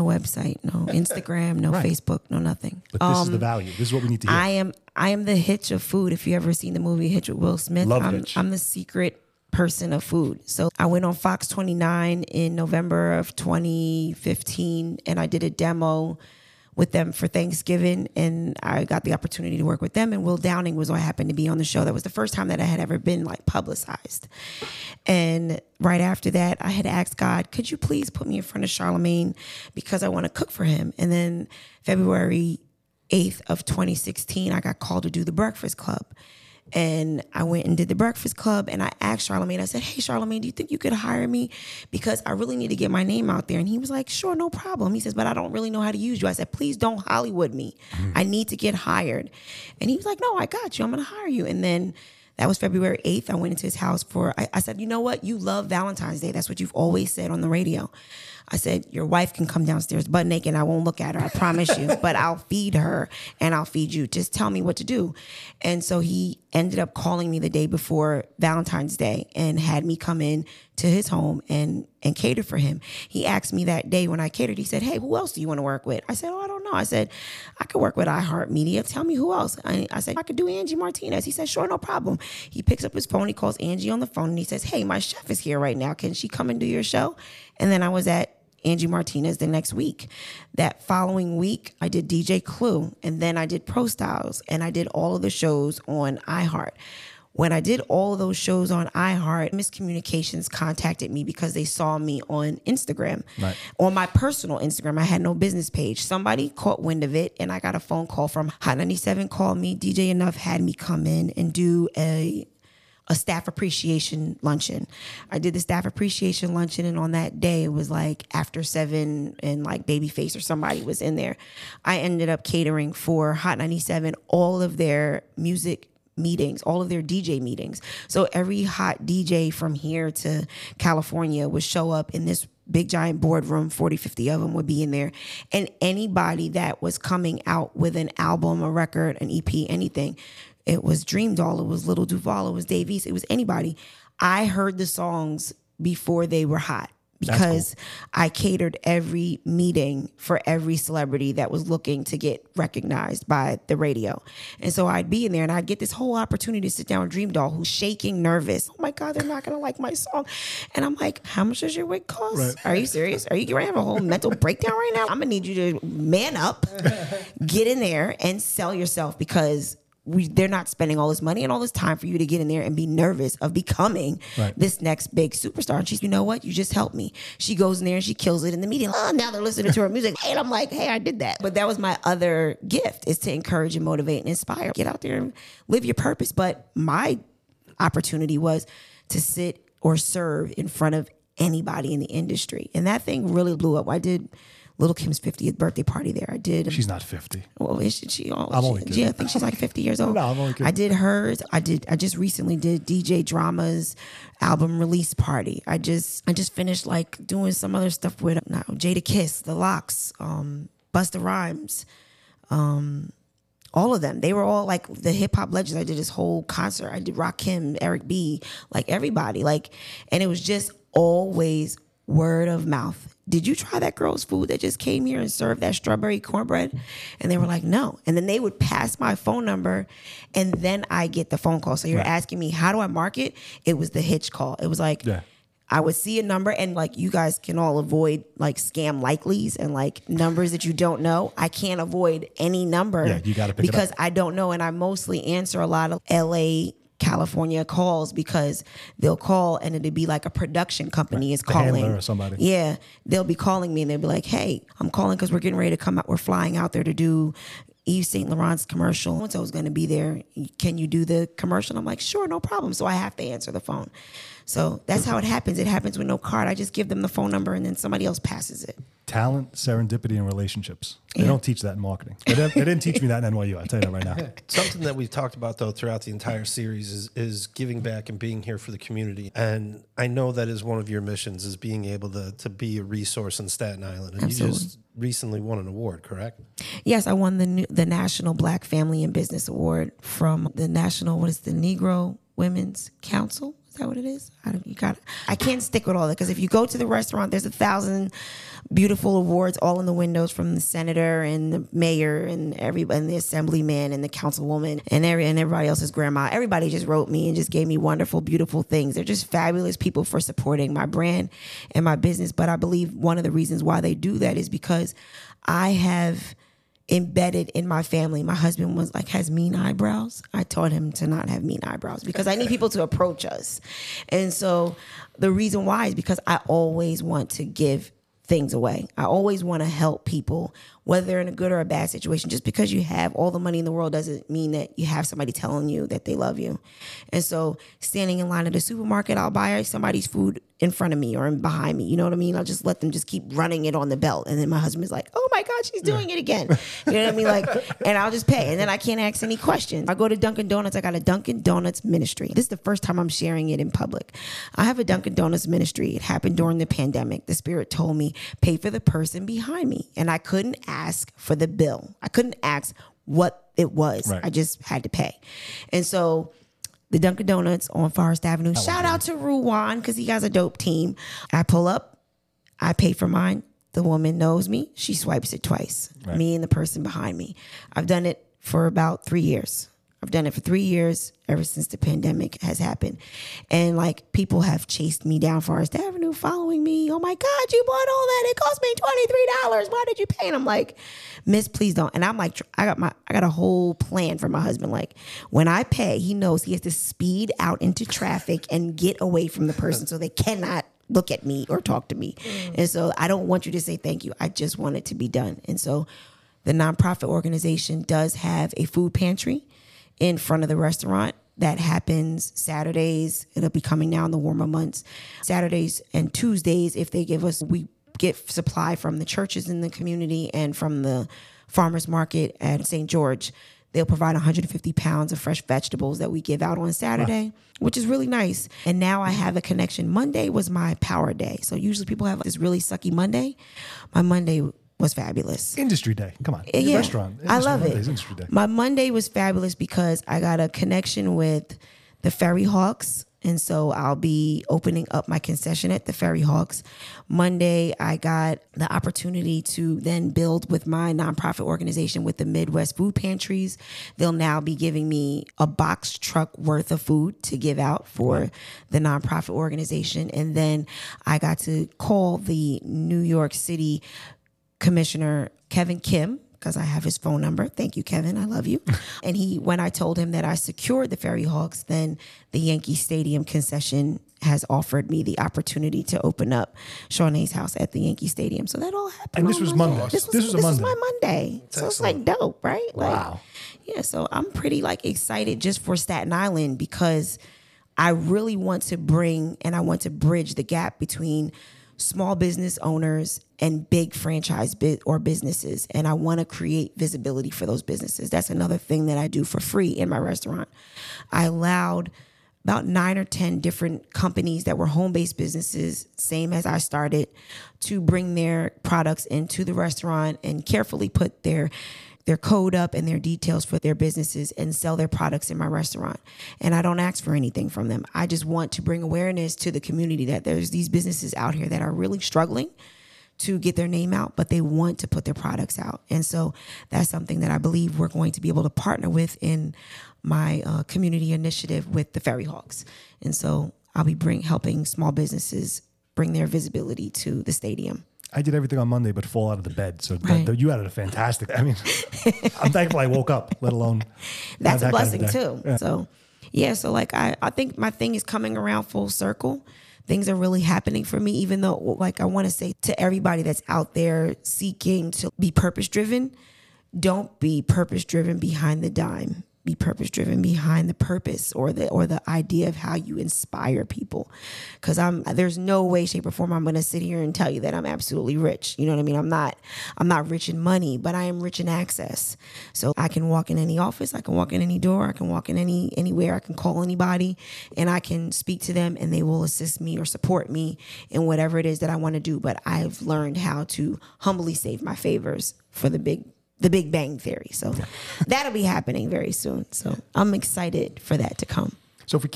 website. No Instagram. No Facebook. No nothing. But this is the value. This is what we need to hear. I am the Hitch of food. If you ever seen the movie Hitch with Will Smith, I'm the secret person of food. So I went on Fox 29 in November of 2015 and I did a demo with them for Thanksgiving, and I got the opportunity to work with them, and Will Downing was what happened to be on the show. That was the first time that I had ever been, like, publicized. And right after that, I had asked God, could you please put me in front of Charlamagne because I want to cook for him? And then February 8th of 2016, I got called to do the Breakfast Club. And I went and did the Breakfast Club, and I asked Charlamagne, I said, hey, Charlamagne, do you think you could hire me? Because I really need to get my name out there. And he was like, sure, no problem. He says, but I don't really know how to use you. I said, please don't Hollywood me. I need to get hired. And he was like, no, I got you. I'm going to hire you. And then that was February 8th. I went into his house I said, you know what? You love Valentine's Day. That's what you've always said on the radio. I said, your wife can come downstairs butt naked and I won't look at her, I promise you, but I'll feed her and I'll feed you. Just tell me what to do. And so he ended up calling me the day before Valentine's Day and had me come in to his home and cater for him. He asked me that day when I catered, he said, hey, who else do you want to work with? I said, I don't know. I said, I could work with iHeartMedia. Tell me who else. I said, I could do Angie Martinez. He said, sure, no problem. He picks up his phone, he calls Angie on the phone and he says, hey, my chef is here right now. Can she come and do your show? And then I was at Angie Martinez the next week. That following week, I did DJ Clue, and then I did Pro Styles, and I did all of the shows on iHeart. When I did all of those shows on iHeart, Miscommunications contacted me because they saw me on Instagram, on my personal Instagram. I had no business page. Somebody caught wind of it, and I got a phone call from Hot 97, called me. DJ Enough had me come in and do a staff appreciation luncheon. I did the staff appreciation luncheon, and on that day it was like after 7 and like Babyface or somebody was in there. I ended up catering for Hot 97, all of their music meetings, all of their DJ meetings. So every hot DJ from here to California would show up in this big giant boardroom, 40, 50 of them would be in there. And anybody that was coming out with an album, a record, an EP, anything, it was Dream Doll, it was Little Duval, it was Dave East, it was anybody. I heard the songs before they were hot because I catered every meeting for every celebrity that was looking to get recognized by the radio. And so I'd be in there and I'd get this whole opportunity to sit down with Dream Doll, who's shaking, nervous. Oh my God, they're not going to like my song. And I'm like, how much does your wig cost? Are you serious? Are you going to have a whole mental breakdown right now? I'm going to need you to man up, get in there and sell yourself because they're not spending all this money and all this time for you to get in there and be nervous of becoming this next big superstar. And she's, you know what? You just helped me. She goes in there and she kills it in the media. Oh, now they're listening to her music. And I'm like, hey, I did that. But that was my other gift, is to encourage and motivate and inspire. Get out there and live your purpose. But my opportunity was to sit or serve in front of anybody in the industry. And that thing really blew up. I did Lil' Kim's 50th birthday party there. I did. She's not 50. Well, is she? Oh, I'm only kidding. Yeah, I think she's like 50 years old. No, I'm only kidding. I did hers. I just recently did DJ Drama's album release party. I just finished like doing some other stuff with Jada Kiss, The Lox, Busta Rhymes, all of them. They were all like the hip hop legends. I did this whole concert. I did Rakim, Eric B, like everybody. Like, and it was just always word of mouth. Did you try that girl's food that just came here and served that strawberry cornbread? And they were like, no. And then they would pass my phone number, and then I get the phone call. So you're asking me, how do I market? It was the hitch call. It was like, I would see a number, and like, you guys can all avoid like scam likelies and like numbers that you don't know. I can't avoid any number you gotta pick because it up. I don't know. And I mostly answer a lot of LA, California calls because they'll call and it'd be like a production company is calling. The handler or somebody. Yeah. They'll be calling me and they'll be like, hey, I'm calling because we're getting ready to come out. We're flying out there to do Yves Saint Laurent's commercial. So I was going to be there. Can you do the commercial? And I'm like, sure, no problem. So I have to answer the phone. So that's how it happens. It happens with no card. I just give them the phone number and then somebody else passes it. Talent, serendipity, and relationships. They don't teach that in marketing. They didn't teach me that in NYU. I'll tell you that right now. Something that we've talked about, though, throughout the entire series is giving back and being here for the community. And I know that is one of your missions, is being able to be a resource in Staten Island. And absolutely. You just recently won an award, correct? Yes, I won the National Black Family and Business Award from the National, Negro Women's Council. Is that what it is? I can't stick with all that because if you go to the restaurant, there's 1,000 beautiful awards all in the windows from the senator and the mayor and everybody, and the assemblyman and the councilwoman and everybody else's grandma. Everybody just wrote me and just gave me wonderful, beautiful things. They're just fabulous people for supporting my brand and my business. But I believe one of the reasons why they do that is because I have embedded in my family. My husband was like, has mean eyebrows. I taught him to not have mean eyebrows because I need people to approach us. And so the reason why is because I always want to give things away. I always want to help people, whether they're in a good or a bad situation. Just because you have all the money in the world doesn't mean that you have somebody telling you that they love you. And so standing in line at the supermarket, I'll buy somebody's food in front of me or behind me. You know what I mean? I'll just let them just keep running it on the belt. And then my husband is like, oh my God, she's doing it again. You know what I mean? Like, and I'll just pay. And then I can't ask any questions. I go to Dunkin' Donuts. I got a Dunkin' Donuts ministry. This is the first time I'm sharing it in public. I have a Dunkin' Donuts ministry. It happened during the pandemic. The Spirit told me, pay for the person behind me. And I couldn't ask for the bill. I couldn't ask what it was. Right. I just had to pay. And so the Dunkin' Donuts on Forest Avenue. Shout out to Ruwan because he has a dope team. I pull up. I pay for mine. The woman knows me. She swipes it twice. Right. Me and the person behind me. I've done it for about 3 years. I've done it for 3 years ever since the pandemic has happened. And like people have chased me down Forest Avenue following me. Oh my God, you bought all that. It cost me $23. Why did you pay? And I'm like, miss, please don't. And I'm like, I got a whole plan for my husband. Like when I pay, he knows he has to speed out into traffic and get away from the person so they cannot look at me or talk to me. And so I don't want you to say thank you. I just want it to be done. And so the nonprofit organization does have a food pantry in front of the restaurant. That happens Saturdays. It'll be coming now in the warmer months. Saturdays and Tuesdays, if they give us, we get supply from the churches in the community and from the farmers market at St. George. They'll provide 150 pounds of fresh vegetables that we give out on Saturday, which is really nice. And now I have a connection. Monday was my power day. So usually people have this really sucky Monday. My Monday was fabulous. Industry day. Come on. Yeah. Restaurant. Industry. I love Mondays, it. Industry day. My Monday was fabulous because I got a connection with the Ferry Hawks. And so I'll be opening up my concession at the Ferry Hawks. Monday, I got the opportunity to then build with my nonprofit organization with the Midwest Food Pantries. They'll now be giving me a box truck worth of food to give out for the nonprofit organization. And then I got to call the New York City Commissioner Kevin Kim, because I have his phone number. Thank you, Kevin. I love you. And when I told him that I secured the Ferry Hawks, then the Yankee Stadium concession has offered me the opportunity to open up Shaunae's house at the Yankee Stadium. So that all happened. And this was Monday. This was my Monday. So it's like dope, right? Wow. Like, yeah. So I'm pretty like excited just for Staten Island because I really want to bring and I want to bridge the gap between small business owners and big franchise businesses. And I want to create visibility for those businesses. That's another thing that I do for free in my restaurant. I allowed about 9 or 10 different companies that were home-based businesses, same as I started, to bring their products into the restaurant and carefully put their code up and their details for their businesses and sell their products in my restaurant. And I don't ask for anything from them. I just want to bring awareness to the community that there's these businesses out here that are really struggling to get their name out, but they want to put their products out. And so that's something that I believe we're going to be able to partner with in my community initiative with the Ferry Hawks. And so I'll be helping small businesses bring their visibility to the stadium. I did everything on Monday but fall out of the bed. So right. You had a fantastic, I mean, I'm thankful I woke up, let alone. That's a blessing kind of too. Yeah. So like I think my thing is coming around full circle. Things are really happening for me, even though like I want to say to everybody that's out there seeking to be purpose-driven, don't be purpose-driven behind the dime. Be purpose-driven behind the purpose or the idea of how you inspire people. Because there's no way, shape, or form I'm going to sit here and tell you that I'm absolutely rich. You know what I mean? I'm not rich in money, but I am rich in access. So I can walk in any office. I can walk in any door. I can walk in anywhere. I can call anybody, and I can speak to them, and they will assist me or support me in whatever it is that I want to do. But I've learned how to humbly save my favors for the Big Bang Theory. So that'll be happening very soon. So I'm excited for that to come. So if we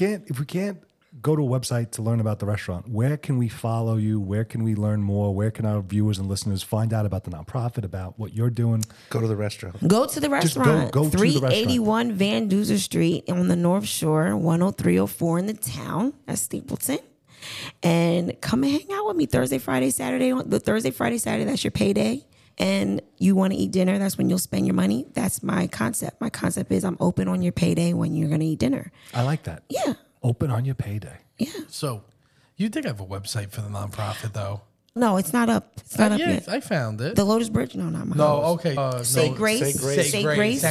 can't go to a website to learn about the restaurant, where can we follow you? Where can we learn more? Where can our viewers and listeners find out about the nonprofit, about what you're doing? Go to the restaurant. Go to the restaurant. Go 381 Van Duser Street on the North Shore, 10304 in the town. That's Stapleton. And come and hang out with me Thursday, Friday, Saturday. The Thursday, Friday, Saturday, that's your payday. And you want to eat dinner, that's when you'll spend your money. That's my concept. My concept is I'm open on your payday when you're going to eat dinner. I like that. Yeah. Open on your payday. Yeah. So you did have a website for the nonprofit, though. No, it's not up. It's not up yet. Yes, I found it. The Lotus Bridge? No, not mine. No, okay. Say Grace. Say Grace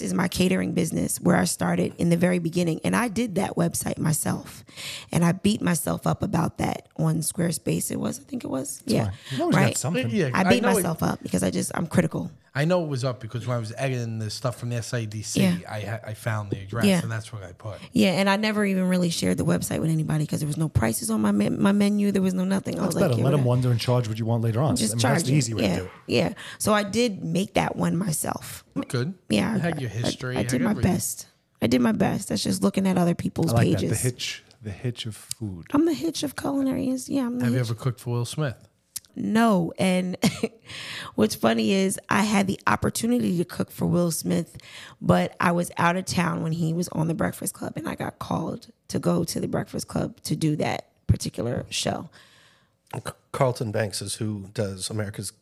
is my catering business where I started in the very beginning. And I did that website myself. And I beat myself up about that on Squarespace. I think it was. That's yeah. You right? Something. Yeah, I beat myself up because I'm critical. I know it was up because when I was editing the stuff from the SAEDC, yeah. I found the address, yeah. And that's what I put. Yeah, and I never even really shared the website with anybody because there was no prices on my menu. There was no nothing. That's better. Let them wander and charge what you want later on. That's the easy way to do it. Yeah, so I did make that one myself. Good. Yeah. I had your history. I did my best. That's just looking at other people's pages. I like that. The hitch of food. I'm the hitch of culinary. Yeah, I'm the hitch. Have you ever cooked for Will Smith? No, and what's funny is I had the opportunity to cook for Will Smith, but I was out of town when he was on the Breakfast Club, and I got called to go to the Breakfast Club to do that particular show. Carlton Banks is who does America's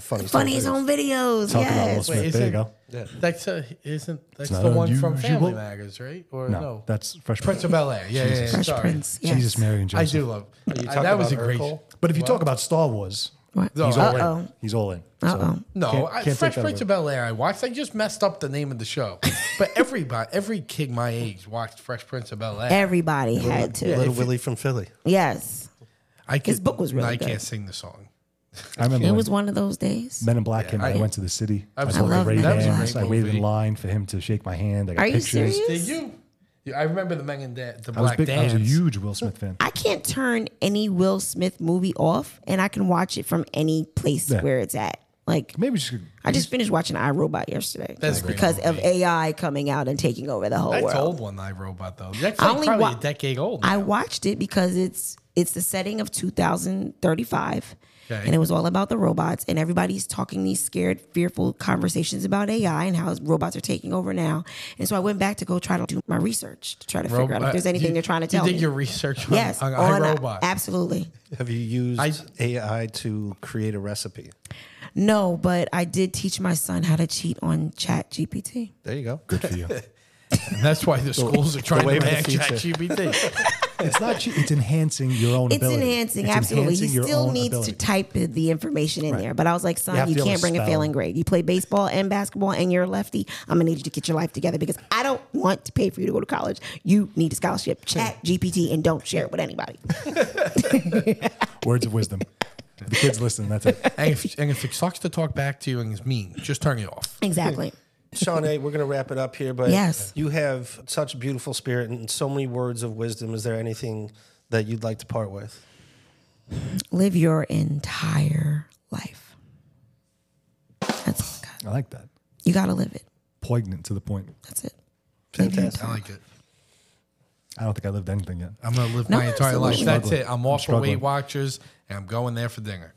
Funniest Home Videos. Talking about Will Smith. There you go. Yeah. That's the one from Family Matters, right? Or no? That's Fresh Prince of Bel-Air. Yeah. Fresh Prince. Yes. Jesus, Mary, and Joseph. I do love. That was a great. But if you talk about Star Wars, he's all in. So Fresh Prince of Bel-Air I watched. I just messed up the name of the show. But every kid my age watched Fresh Prince of Bel-Air. Everybody had to. Little Willie from Philly. Yes. His book was really good. I can't sing the song. I remember it was one of those days. Men in Black came. I went to the city. I waited in line for him to shake my hand. I got pictures. Serious? Did you? I remember the Men in the Black Dance. I was a huge Will Smith fan. I can't turn any Will Smith movie off, and I can watch it from any place where it's at. Like maybe I just finished watching iRobot yesterday. That's great because movie. Of AI coming out and taking over the whole world. That's old one, iRobot though. That's probably a decade old. Now. I watched it because it's the setting of 2035. Okay. And it was all about the robots, and everybody's talking these scared, fearful conversations about AI and how robots are taking over now. And so I went back to go try to do my research to try to figure out if there's anything they're trying to tell me. You did your research on iRobot? Absolutely. Have you used AI to create a recipe? No, but I did teach my son how to cheat on ChatGPT. There you go. Good for you. And that's why the schools are trying to ban ChatGPT. It's not cheating. It's enhancing your own ability. It's absolutely. He still needs ability. To type the information in there. But I was like, son, you can't bring a failing grade. You play baseball and basketball and you're a lefty. I'm going to need you to get your life together because I don't want to pay for you to go to college. You need a scholarship. Chat GPT and don't share it with anybody. Words of wisdom. The kids listen, that's it. And if it sucks to talk back to you and it's mean, just turn it off. Exactly. Shawnae, we're going to wrap it up here, but you have such beautiful spirit and so many words of wisdom. Is there anything that you'd like to part with? Live your entire life. That's all I got. I like that. You got to live it. Poignant to the point. That's it. Fantastic. I like it. I don't think I lived anything yet. I'm going to live my entire life. That's it. I'm off for Weight Watchers, and I'm going there for dinner.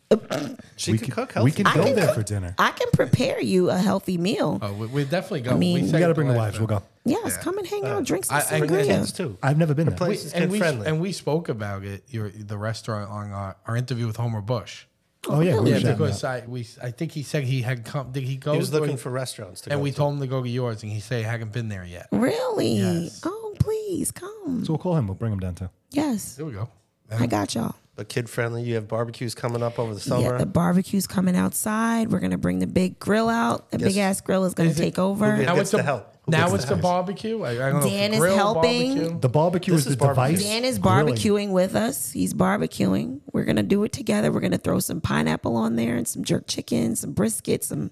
She can cook healthy. We can go there for dinner. I can prepare you a healthy meal. Oh, we're definitely going. I mean, we got to bring the wives. We'll go. Yes, come and hang out. Drinks and sangria too. I've never been there. The place is kid friendly. And we spoke about it, the restaurant, on our interview with Homer Bush. Oh, yeah, because I think he said he had come. Did he go? He was looking for restaurants to go to. And we told him to go to yours, and he said he hadn't been there yet. Really? Oh, please come. So we'll call him. We'll bring him down too. Yes. There we go. I got y'all. But kid friendly. You have barbecues coming up over the summer. Yeah, the barbecue's coming outside. We're going to bring the big grill out. The big ass grill is going to take over. Now it's the help. Now it's the barbecue. I don't Dan know grill, is helping. Barbecue. The barbecue is the barbecue. Device. Dan is barbecuing with us. He's barbecuing. We're going to do it together. We're going to throw some pineapple on there and some jerk chicken, some brisket, some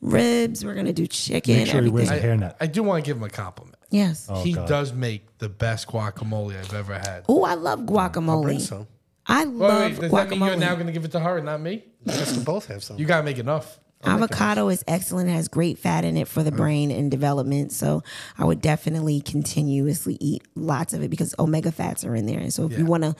ribs. We're going to do chicken. Make sure he wears a hairnet. I do want to give him a compliment. Yes. Oh, he does make the best guacamole I've ever had. Oh, I love guacamole. I'll bring some. I love guacamole. Does that mean you're now going to give it to her and not me? Yes, we both have some. You got to make enough. Avocado is excellent. It has great fat in it for the brain and development. So I would definitely continuously eat lots of it because omega fats are in there. And so if you want to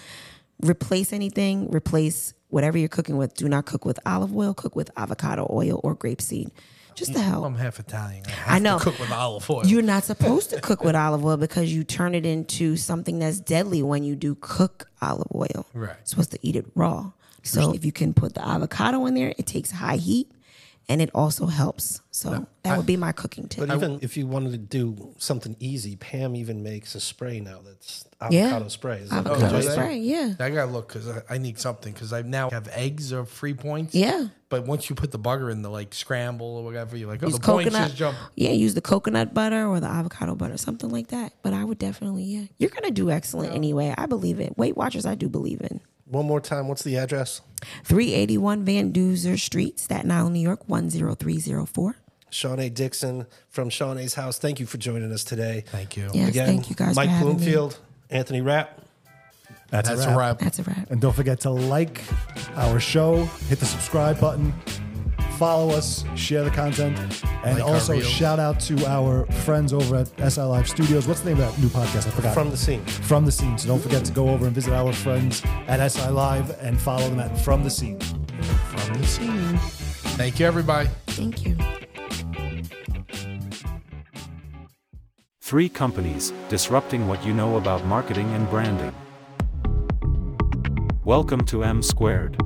replace anything, replace whatever you're cooking with. Do not cook with olive oil. Cook with avocado oil or grapeseed. Just to help. I'm half Italian. I know. To cook with olive oil. You're not supposed to cook with olive oil because you turn it into something that's deadly when you do cook olive oil. Right. You're supposed to eat it raw. So if you can put the avocado in there, it takes high heat. And it also helps. So that would be my cooking tip. But even if you wanted to do something easy, Pam even makes a spray now that's avocado spray. Is avocado spray, I got to look because I need something because I now have eggs or free points. Yeah. But once you put the bugger in the scramble or whatever, you're like, the coconut, points just jump. Yeah, use the coconut butter or the avocado butter, something like that. But I would definitely, You're going to do excellent anyway. I believe it. Weight Watchers, I do believe in. One more time, what's the address? 381 Van Duzer Street, Staten Island, New York, 10304. Shawnae Dixon from Shawnae's House. Thank you for joining us today. Thank you. Yes, again, thank you guys Mike for Bloomfield, me. Anthony Rapp. That's a wrap. That's a wrap. And don't forget to like our show, hit the subscribe button, follow us, share the content, and also shout out to our friends over at SI Live Studios. What's the name of that new podcast? I forgot. From the Scene. From the Scene. So don't forget to go over and visit our friends at SI Live and follow them at From the Scene. From the Scene. Thank you, everybody. Thank you. 3 companies disrupting what you know about marketing and branding. Welcome to M Squared.